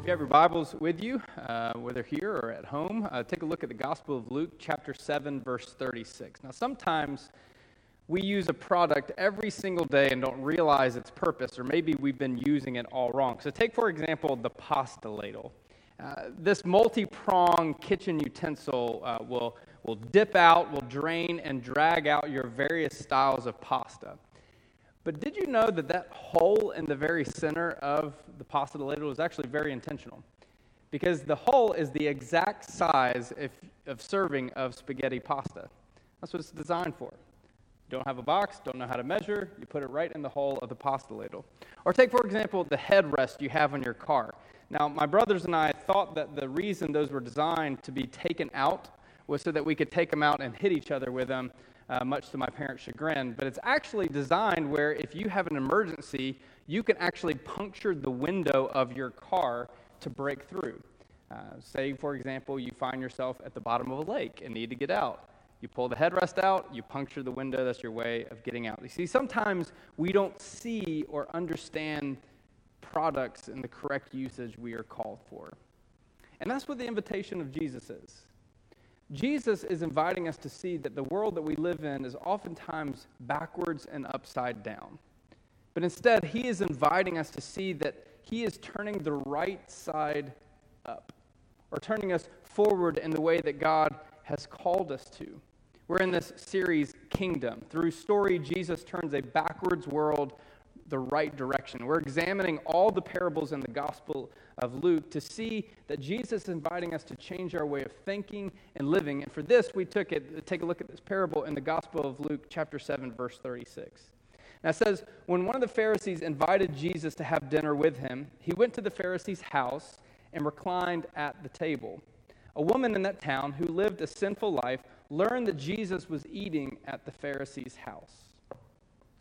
If you have your Bibles with you, whether here or at home, take a look at the Gospel of Luke, chapter 7, verse 36. Now, sometimes we use a product every single day and don't realize its purpose, or maybe we've been using it all wrong. So take, for example, the pasta ladle. This multi-pronged kitchen utensil will dip out, will drain, and drag out your various styles of pasta. But did you know that hole in the very center of the pasta ladle is actually very intentional? Because the hole is the exact size of serving of spaghetti pasta. That's what it's designed for. You don't have a box, don't know how to measure, you put it right in the hole of the pasta ladle. Or take, for example, the headrest you have on your car. Now, my brothers and I thought that the reason those were designed to be taken out was so that we could take them out and hit each other with them, much to my parents' chagrin, but it's actually designed where if you have an emergency, you can actually puncture the window of your car to break through. Say, for example, you find yourself at the bottom of a lake and need to get out. You pull the headrest out, you puncture the window, that's your way of getting out. You see, sometimes we don't see or understand products in the correct usage we are called for. And that's what the invitation of Jesus is. Jesus is inviting us to see that the world that we live in is oftentimes backwards and upside down. But instead, he is inviting us to see that he is turning the right side up, or turning us forward in the way that God has called us to. We're in this series, Kingdom. Through story, Jesus turns a backwards world the right direction. We're examining all the parables in the Gospel of Luke to see that Jesus is inviting us to change our way of thinking and living. And for this, we take a look at this parable in the Gospel of Luke, chapter 7, verse 36. Now it says, when one of the Pharisees invited Jesus to have dinner with him, he went to the Pharisee's house and reclined at the table. A woman in that town who lived a sinful life learned that Jesus was eating at the Pharisee's house.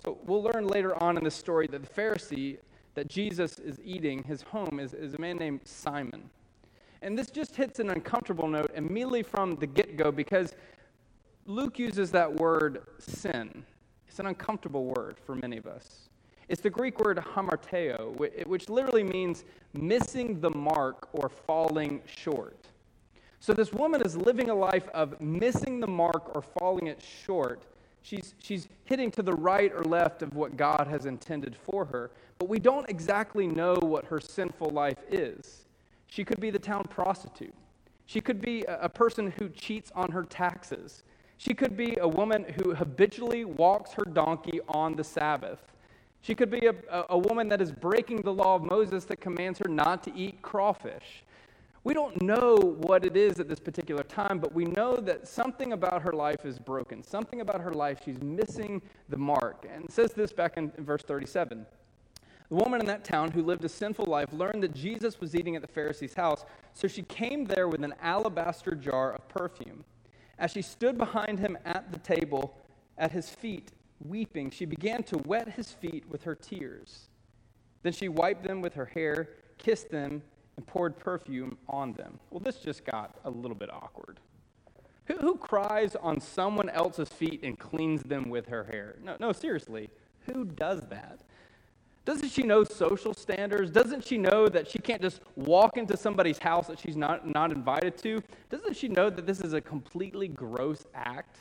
So we'll learn later on in this story that the Pharisee that Jesus is eating, his home, is a man named Simon. And this just hits an uncomfortable note immediately from the get-go because Luke uses that word sin. It's an uncomfortable word for many of us. It's the Greek word hamarteo, which literally means missing the mark or falling short. So this woman is living a life of missing the mark or falling it short. She's hitting to the right or left of what God has intended for her, but we don't exactly know what her sinful life is. She could be the town prostitute. She could be a person who cheats on her taxes. She could be a woman who habitually walks her donkey on the Sabbath. She could be a woman that is breaking the law of Moses that commands her not to eat crawfish. We don't know what it is at this particular time, but we know that something about her life is broken. Something about her life, she's missing the mark. And it says this back in verse 37. The woman in that town who lived a sinful life learned that Jesus was eating at the Pharisee's house, so she came there with an alabaster jar of perfume. As she stood behind him at the table, at his feet, weeping, she began to wet his feet with her tears. Then she wiped them with her hair, kissed them, and poured perfume on them. Well, this just got a little bit awkward. Who cries on someone else's feet and cleans them with her hair? No, seriously, who does that? Doesn't she know social standards? Doesn't she know that she can't just walk into somebody's house that she's not invited to? Doesn't she know that this is a completely gross act?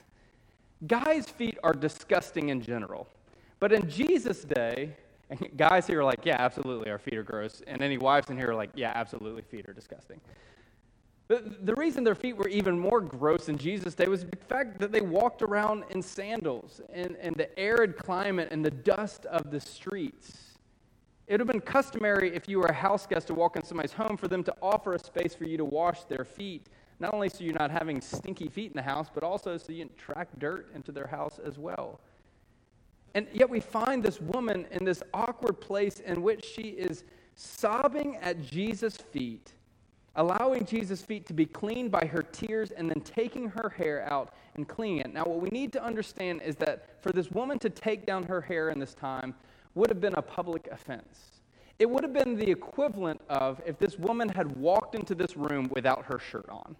Guys' feet are disgusting in general, but in Jesus' day, and guys here are like, yeah, absolutely, our feet are gross. And any wives in here are like, yeah, absolutely, feet are disgusting. But the reason their feet were even more gross in Jesus' day was the fact that they walked around in sandals and the arid climate and the dust of the streets. It would have been customary if you were a house guest to walk in somebody's home for them to offer a space for you to wash their feet, not only so you're not having stinky feet in the house, but also so you didn't track dirt into their house as well. And yet we find this woman in this awkward place in which she is sobbing at Jesus' feet allowing Jesus' feet to be cleaned by her tears, and then taking her hair out and cleaning it. Now, what we need to understand is that for this woman to take down her hair in this time would have been a public offense. It would have been the equivalent of if this woman had walked into this room without her shirt on.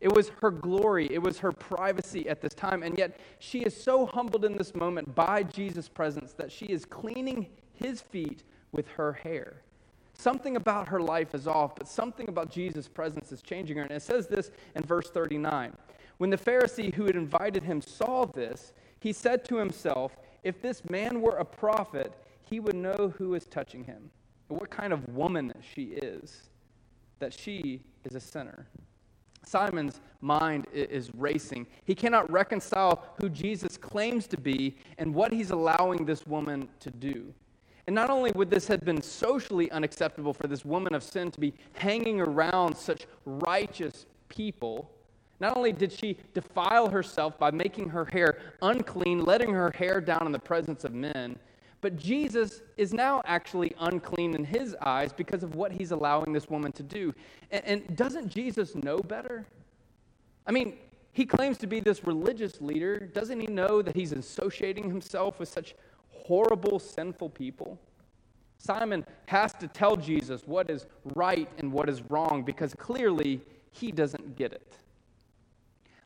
It was her glory. It was her privacy at this time. And yet she is so humbled in this moment by Jesus' presence that she is cleaning his feet with her hair. Something about her life is off, but something about Jesus' presence is changing her. And it says this in verse 39. When the Pharisee who had invited him saw this, he said to himself, if this man were a prophet, he would know who is touching him, and what kind of woman she is, that she is a sinner. Simon's mind is racing. He cannot reconcile who Jesus claims to be and what he's allowing this woman to do. And not only would this have been socially unacceptable for this woman of sin to be hanging around such righteous people, not only did she defile herself by making her hair unclean, letting her hair down in the presence of men, but Jesus is now actually unclean in his eyes because of what he's allowing this woman to do. And doesn't Jesus know better? I mean, he claims to be this religious leader. Doesn't he know that he's associating himself with such horrible, sinful people? Simon has to tell Jesus what is right and what is wrong because clearly he doesn't get it.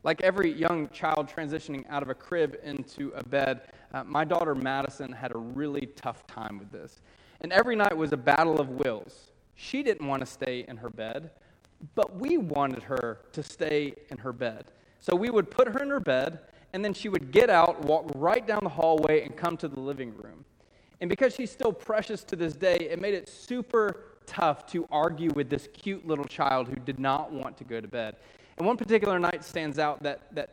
Like every young child transitioning out of a crib into a bed, my daughter Madison had a really tough time with this. And every night was a battle of wills. She didn't want to stay in her bed, but we wanted her to stay in her bed. So we would put her in her bed, and then she would get out, walk right down the hallway, and come to the living room. And because she's still precious to this day, it made it super tough to argue with this cute little child who did not want to go to bed. And one particular night stands out that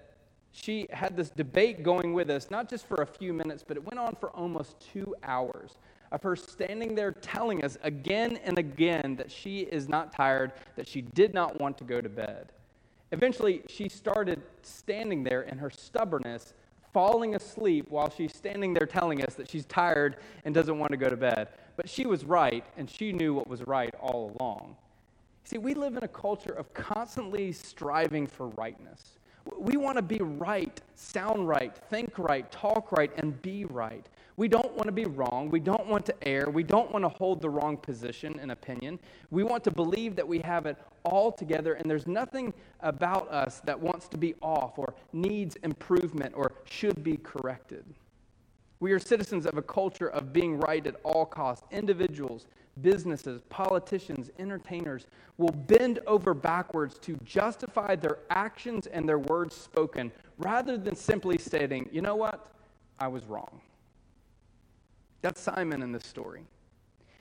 she had this debate going with us, not just for a few minutes, but it went on for almost 2 hours of her standing there telling us again and again that she is not tired, that she did not want to go to bed. Eventually, she started standing there in her stubbornness, falling asleep while she's standing there telling us that she's tired and doesn't want to go to bed. But she was right, and she knew what was right all along. See, we live in a culture of constantly striving for rightness. We want to be right, sound right, think right, talk right, and be right. We don't want to be wrong. We don't want to err. We don't want to hold the wrong position and opinion. We want to believe that we have it all together, and there's nothing about us that wants to be off or needs improvement or should be corrected. We are citizens of a culture of being right at all costs. Individuals, businesses, politicians, entertainers will bend over backwards to justify their actions and their words spoken rather than simply stating, you know what, I was wrong. That's Simon in this story.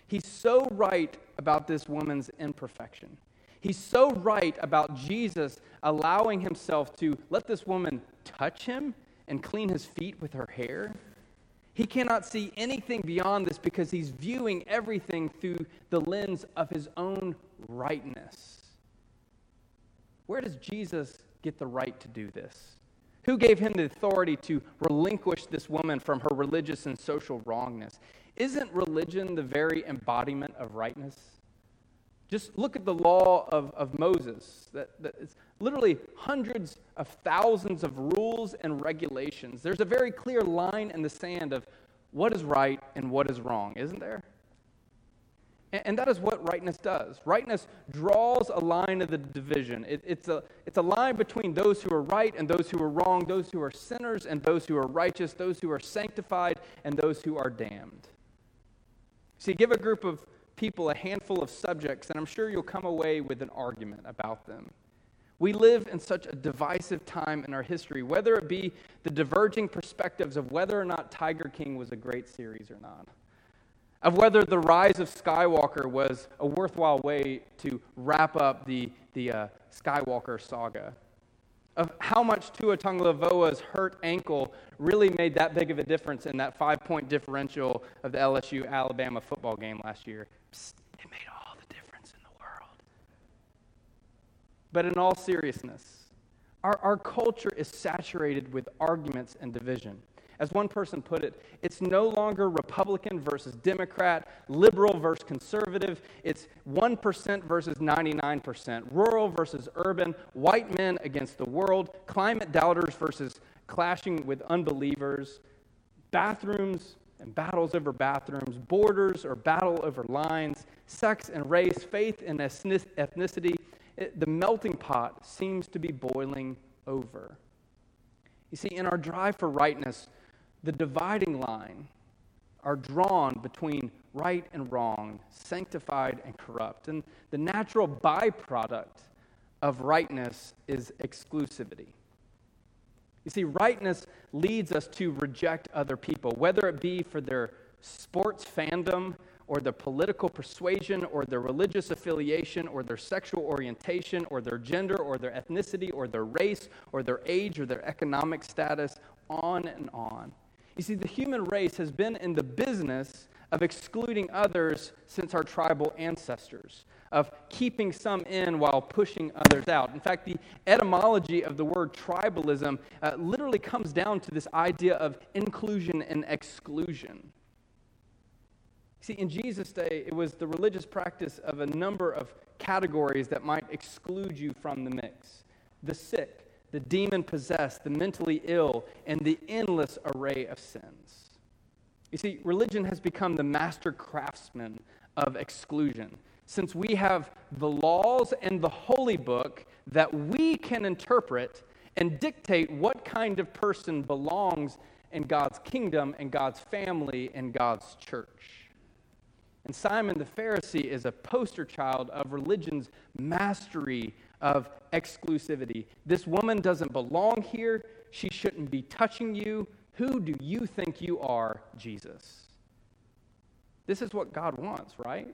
He's so right about this woman's imperfection. He's so right about Jesus allowing himself to let this woman touch him and clean his feet with her hair. He cannot see anything beyond this because he's viewing everything through the lens of his own rightness. Where does Jesus get the right to do this? Who gave him the authority to relinquish this woman from her religious and social wrongness? Isn't religion the very embodiment of rightness? Just look at the law of Moses. It's literally hundreds of thousands of rules and regulations. There's a very clear line in the sand of what is right and what is wrong, isn't there? And that is what rightness does. Rightness draws a line of the division. It's a line between those who are right and those who are wrong, those who are sinners and those who are righteous, those who are sanctified and those who are damned. See, give a group of people a handful of subjects, and I'm sure you'll come away with an argument about them. We live in such a divisive time in our history, whether it be the diverging perspectives of whether or not Tiger King was a great series or not, of whether The Rise of Skywalker was a worthwhile way to wrap up the Skywalker saga, of how much Tua Tagovailoa's hurt ankle really made that big of a difference in that 5-point differential of the LSU-Alabama football game last year. It made all the difference in the world. But in all seriousness, our culture is saturated with arguments and division. As one person put it, it's no longer Republican versus Democrat, liberal versus conservative. It's 1% versus 99%, rural versus urban, white men against the world, climate doubters versus clashing with unbelievers, bathrooms and battles over bathrooms, borders or battle over lines, sex and race, faith and ethnicity. The melting pot seems to be boiling over. You see, in our drive for rightness, the dividing line are drawn between right and wrong, sanctified and corrupt. And the natural byproduct of rightness is exclusivity. You see, rightness leads us to reject other people, whether it be for their sports fandom or their political persuasion or their religious affiliation or their sexual orientation or their gender or their ethnicity or their race or their age or their economic status, on and on. You see, the human race has been in the business of excluding others since our tribal ancestors, of keeping some in while pushing others out. In fact, the etymology of the word tribalism literally comes down to this idea of inclusion and exclusion. See, in Jesus' day, it was the religious practice of a number of categories that might exclude you from the mix. The sick, the demon-possessed, the mentally ill, and the endless array of sins. You see, religion has become the master craftsman of exclusion, since we have the laws and the holy book that we can interpret and dictate what kind of person belongs in God's kingdom and God's family and God's church. And Simon the Pharisee is a poster child of religion's mastery of exclusivity. This woman doesn't belong here. She shouldn't be touching you. Who do you think you are, Jesus? This is what God wants, right?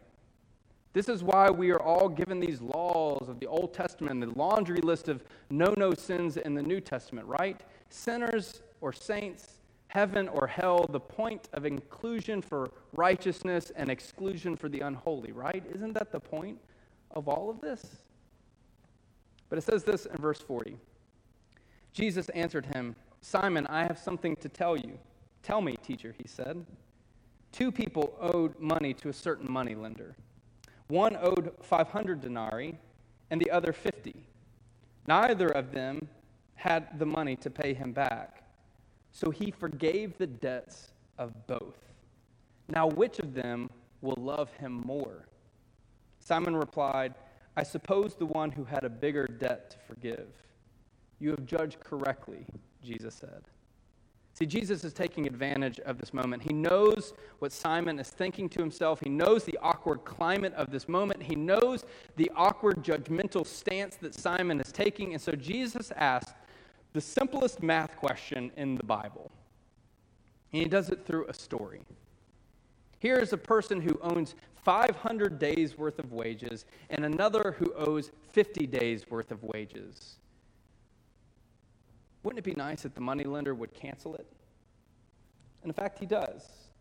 This is why we are all given these laws of the Old Testament, the laundry list of no-no sins in the New Testament, right? Sinners or saints, heaven or hell, the point of inclusion for righteousness and exclusion for the unholy, right? Isn't that the point of all of this? But it says this in verse 40. Jesus answered him, "Simon, I have something to tell you." "Tell me, teacher," he said. "Two people owed money to a certain moneylender. One owed 500 denarii and the other 50. Neither of them had the money to pay him back. So he forgave the debts of both. Now which of them will love him more?" Simon replied, "I suppose the one who had a bigger debt to forgive." "You have judged correctly," Jesus said. See, Jesus is taking advantage of this moment. He knows what Simon is thinking to himself. He knows the awkward climate of this moment. He knows the awkward judgmental stance that Simon is taking. And so Jesus asks the simplest math question in the Bible. And he does it through a story. Here is a person who owns 500 days' worth of wages and another who owes 50 days' worth of wages. Wouldn't it be nice if the moneylender would cancel it? And in fact, he does.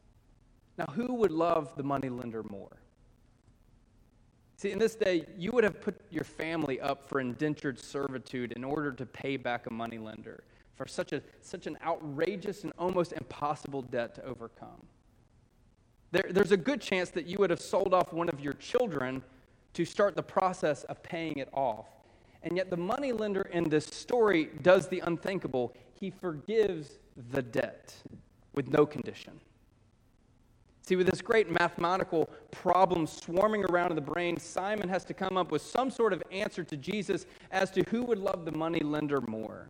Now, who would love the moneylender more? See, in this day, you would have put your family up for indentured servitude in order to pay back a moneylender for such an outrageous and almost impossible debt to overcome. There's a good chance that you would have sold off one of your children to start the process of paying it off. And yet the moneylender in this story does the unthinkable. He forgives the debt with no condition. See, with this great mathematical problem swarming around in the brain, Simon has to come up with some sort of answer to Jesus as to who would love the moneylender more.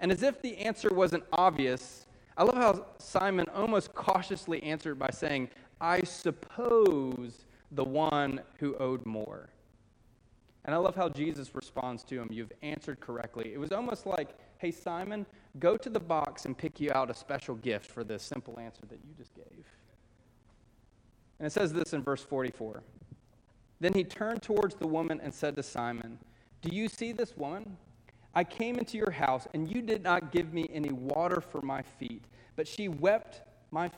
And as if the answer wasn't obvious, I love how Simon almost cautiously answered by saying, "I suppose the one who owed more." And I love how Jesus responds to him, "You've answered correctly." It was almost like, "Hey, Simon, go to the box and pick you out a special gift for this simple answer that you just gave." And it says this in verse 44. "Then he turned towards the woman and said to Simon, 'Do you see this woman? I came into your house, and you did not give me any water for my feet, but she wept on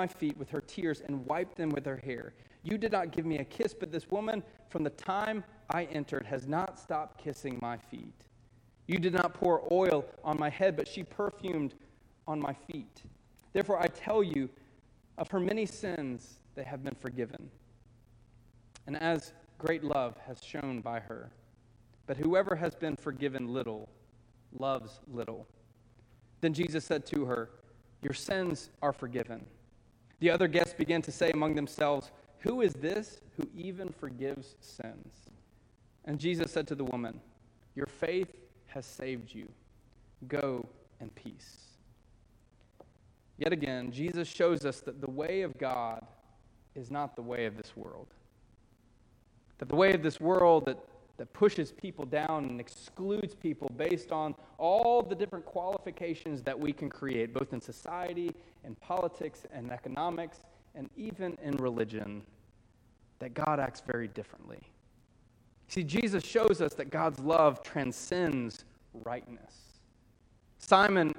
my feet with her tears and wiped them with her hair. You did not give me a kiss, but this woman, from the time I entered, has not stopped kissing my feet. You did not pour oil on my head, but she perfumed on my feet. Therefore, I tell you, of her many sins they have been forgiven, and as great love has shown by her. But whoever has been forgiven little loves little. Then Jesus said to her, your sins are forgiven. The other guests began to say among themselves, who is this who even forgives sins? And Jesus said to the woman, your faith has saved you. Go in peace. Yet again, Jesus shows us that the way of God is not the way of this world. That the way of this world that pushes people down and excludes people based on all the different qualifications that we can create, both in society and politics and economics and even in religion, that God acts very differently. See, Jesus shows us that God's love transcends rightness. Simon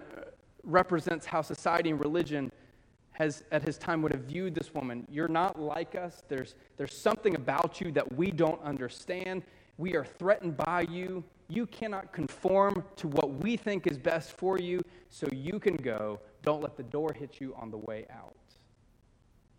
represents how society and religion has, at his time, would have viewed this woman. You're not like us. There's something about you that we don't understand. We are threatened by you. You cannot conform to what we think is best for you, so you can go. Don't let the door hit you on the way out.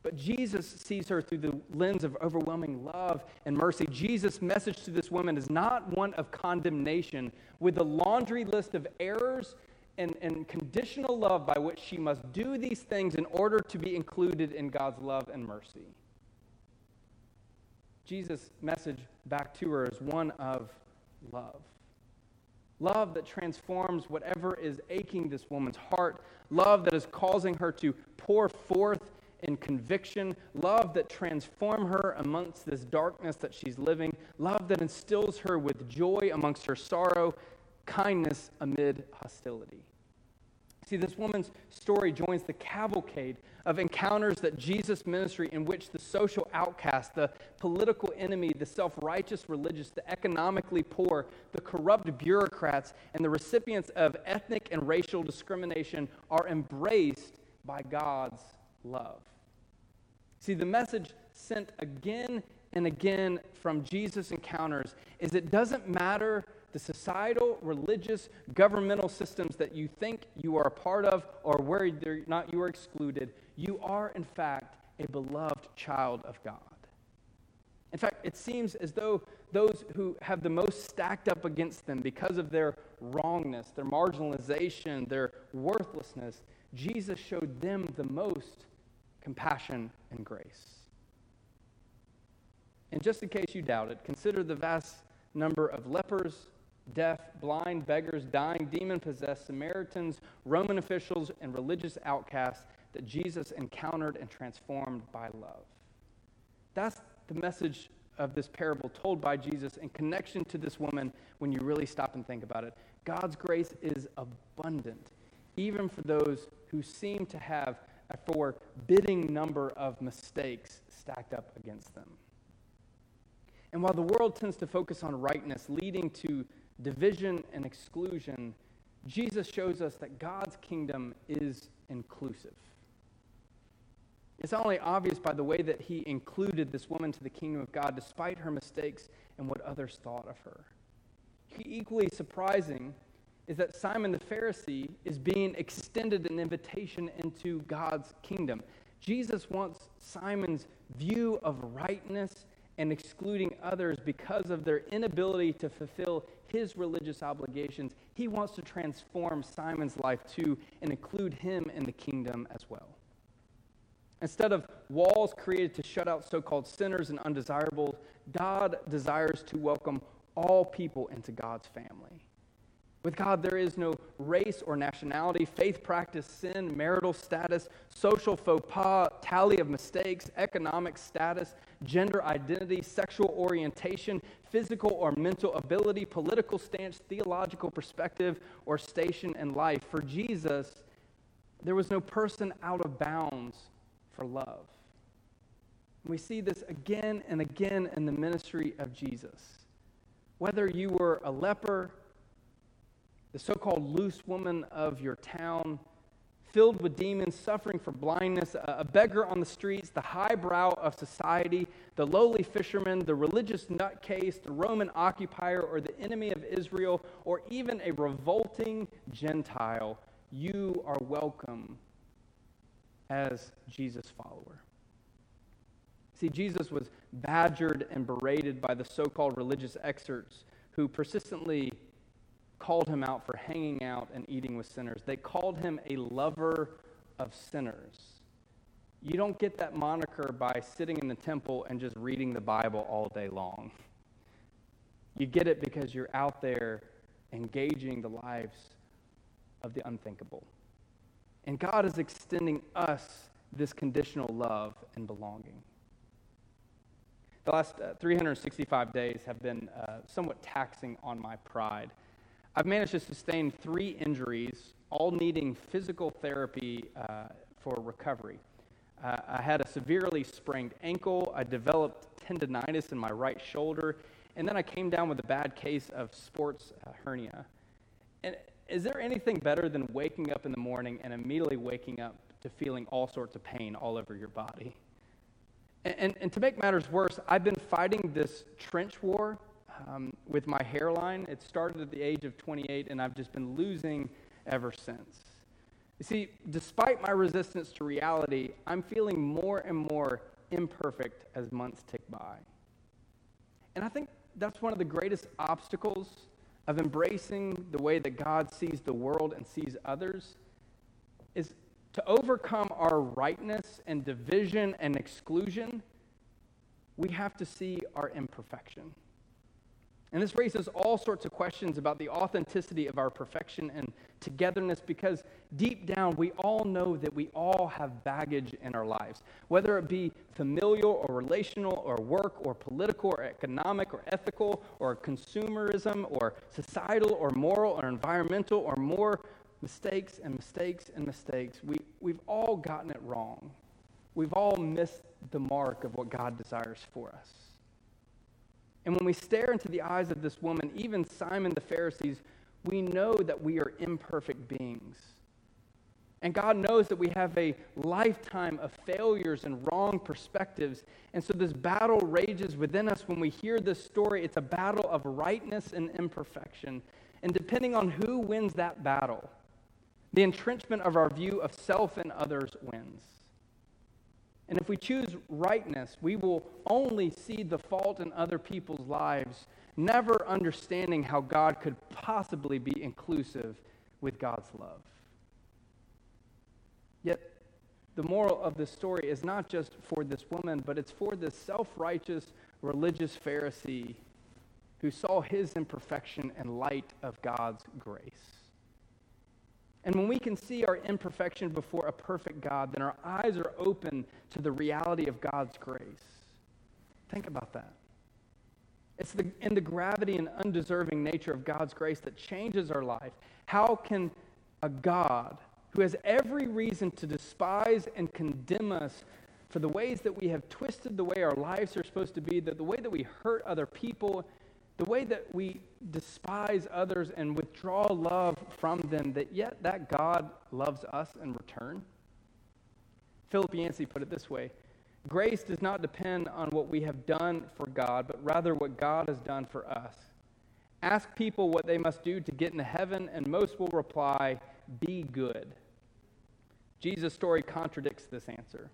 But Jesus sees her through the lens of overwhelming love and mercy. Jesus' message to this woman is not one of condemnation, with a laundry list of errors and conditional love by which she must do these things in order to be included in God's love and mercy. Jesus' message back to her is one of love. Love that transforms whatever is aching this woman's heart. Love that is causing her to pour forth in conviction. Love that transforms her amongst this darkness that she's living. Love that instills her with joy amongst her sorrow. Kindness amid hostility. See, this woman's story joins the cavalcade of encounters that Jesus' ministry, in which the social outcast, the political enemy, the self-righteous religious, the economically poor, the corrupt bureaucrats, and the recipients of ethnic and racial discrimination are embraced by God's love. See, the message sent again and again from Jesus' encounters is it doesn't matter the societal, religious, governmental systems that you think you are a part of, or where not you are excluded, you are, in fact, a beloved child of God. In fact, it seems as though those who have the most stacked up against them because of their wrongness, their marginalization, their worthlessness, Jesus showed them the most compassion and grace. And just in case you doubt it, consider the vast number of lepers, deaf, blind, beggars, dying, demon-possessed, Samaritans, Roman officials, and religious outcasts that Jesus encountered and transformed by love. That's the message of this parable told by Jesus in connection to this woman when you really stop and think about it. God's grace is abundant, even for those who seem to have a forbidding number of mistakes stacked up against them. And while the world tends to focus on rightness, leading to division and exclusion, Jesus shows us that God's kingdom is inclusive. It's not only obvious by the way that he included this woman to the kingdom of God, despite her mistakes and what others thought of her. Equally surprising is that Simon the Pharisee is being extended an invitation into God's kingdom. Jesus wants Simon's view of rightness and excluding others because of their inability to fulfill his religious obligations. He wants to transform Simon's life too and include him in the kingdom as well. Instead of walls created to shut out so-called sinners and undesirables, God desires to welcome all people into God's family. With God, there is no race or nationality, faith, practice, sin, marital status, social faux pas, tally of mistakes, economic status, gender identity, sexual orientation, physical or mental ability, political stance, theological perspective, or station in life. For Jesus, there was no person out of bounds for love. We see this again and again in the ministry of Jesus. Whether you were a leper, the so-called loose woman of your town, filled with demons, suffering from blindness, a beggar on the streets, the highbrow of society, the lowly fisherman, the religious nutcase, the Roman occupier, or the enemy of Israel, or even a revolting Gentile, you are welcome as Jesus' follower. See, Jesus was badgered and berated by the so-called religious experts who persistently called him out for hanging out and eating with sinners. They called him a lover of sinners. You don't get that moniker by sitting in the temple and just reading the Bible all day long. You get it because you're out there engaging the lives of the unthinkable. And God is extending us this conditional love and belonging. The last 365 days have been somewhat taxing on my pride. I've managed to sustain 3 injuries, all needing physical therapy for recovery. I had a severely sprained ankle, I developed tendinitis in my right shoulder, and then I came down with a bad case of sports hernia. And is there anything better than waking up in the morning and immediately waking up to feeling all sorts of pain all over your body? And to make matters worse, I've been fighting this trench war with my hairline. It started at the age of 28, and I've just been losing ever since. You see, despite my resistance to reality, I'm feeling more and more imperfect as months tick by. And I think that's one of the greatest obstacles of embracing the way that God sees the world and sees others is to overcome our rightness and division and exclusion, we have to see our imperfection. And this raises all sorts of questions about the authenticity of our perfection and togetherness because deep down we all know that we all have baggage in our lives, whether it be familial or relational or work or political or economic or ethical or consumerism or societal or moral or environmental or more mistakes and mistakes and mistakes. We've all gotten it wrong. We've all missed the mark of what God desires for us. And when we stare into the eyes of this woman, even Simon the Pharisees, we know that we are imperfect beings. And God knows that we have a lifetime of failures and wrong perspectives. And so this battle rages within us when we hear this story. It's a battle of rightness and imperfection. And depending on who wins that battle, the entrenchment of our view of self and others wins. And if we choose rightness, we will only see the fault in other people's lives, never understanding how God could possibly be inclusive with God's love. Yet, the moral of this story is not just for this woman, but it's for this self-righteous, religious Pharisee who saw his imperfection in light of God's grace. And when we can see our imperfection before a perfect God, then our eyes are open to the reality of God's grace. Think about that. It's in the gravity and undeserving nature of God's grace that changes our life. How can a God who has every reason to despise and condemn us for the ways that we have twisted the way our lives are supposed to be, the way that we hurt other people, the way that we despise others and withdraw love from them, that yet that God loves us in return? Philip Yancey put it this way: grace does not depend on what we have done for God, but rather what God has done for us. Ask people what they must do to get into heaven, and most will reply, be good. Jesus' story contradicts this answer.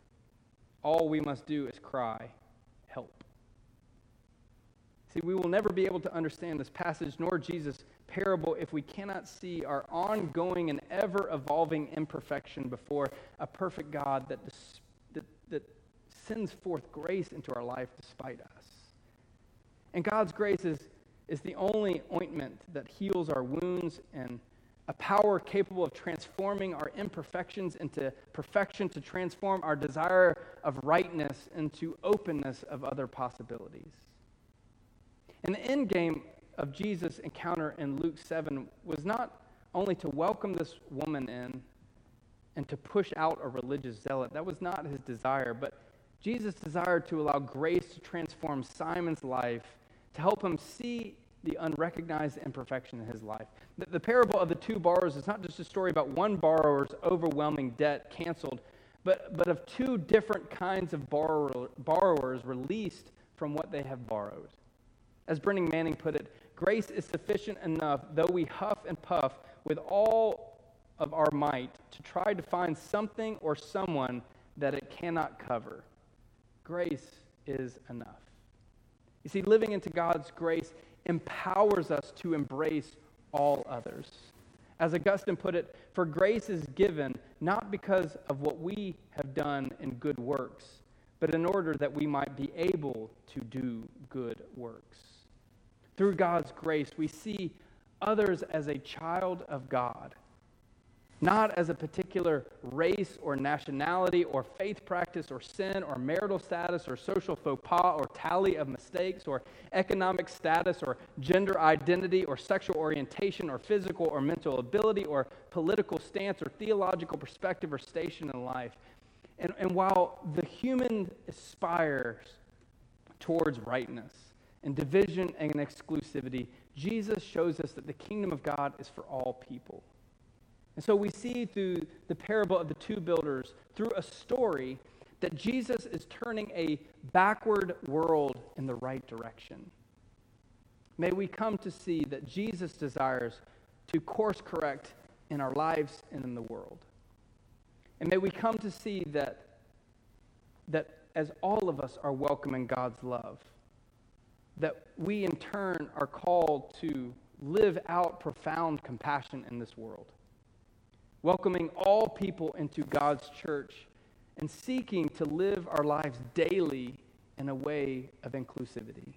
All we must do is cry, help. See, we will never be able to understand this passage nor Jesus' parable if we cannot see our ongoing and ever-evolving imperfection before a perfect God that sends forth grace into our life despite us. And God's grace is the only ointment that heals our wounds and a power capable of transforming our imperfections into perfection, to transform our desire of rightness into openness of other possibilities. And the end game of Jesus' encounter in Luke 7 was not only to welcome this woman in and to push out a religious zealot. That was not his desire, but Jesus desired to allow grace to transform Simon's life, to help him see the unrecognized imperfection in his life. The parable of the 2 borrowers is not just a story about one borrower's overwhelming debt canceled, but of 2 different kinds of borrowers released from what they have borrowed. As Brennan Manning put it, grace is sufficient enough, though we huff and puff with all of our might to try to find something or someone that it cannot cover. Grace is enough. You see, living into God's grace empowers us to embrace all others. As Augustine put it, for grace is given not because of what we have done in good works, but in order that we might be able to do good works. Through God's grace, we see others as a child of God, not as a particular race or nationality or faith practice or sin or marital status or social faux pas or tally of mistakes or economic status or gender identity or sexual orientation or physical or mental ability or political stance or theological perspective or station in life. And while the human aspires towards rightness and division and exclusivity, Jesus shows us that the kingdom of God is for all people. And so we see through the parable of the two builders, through a story, that Jesus is turning a backward world in the right direction. May we come to see that Jesus desires to course correct in our lives and in the world. And may we come to see that as all of us are welcome in God's love, that we in turn are called to live out profound compassion in this world, welcoming all people into God's church and seeking to live our lives daily in a way of inclusivity.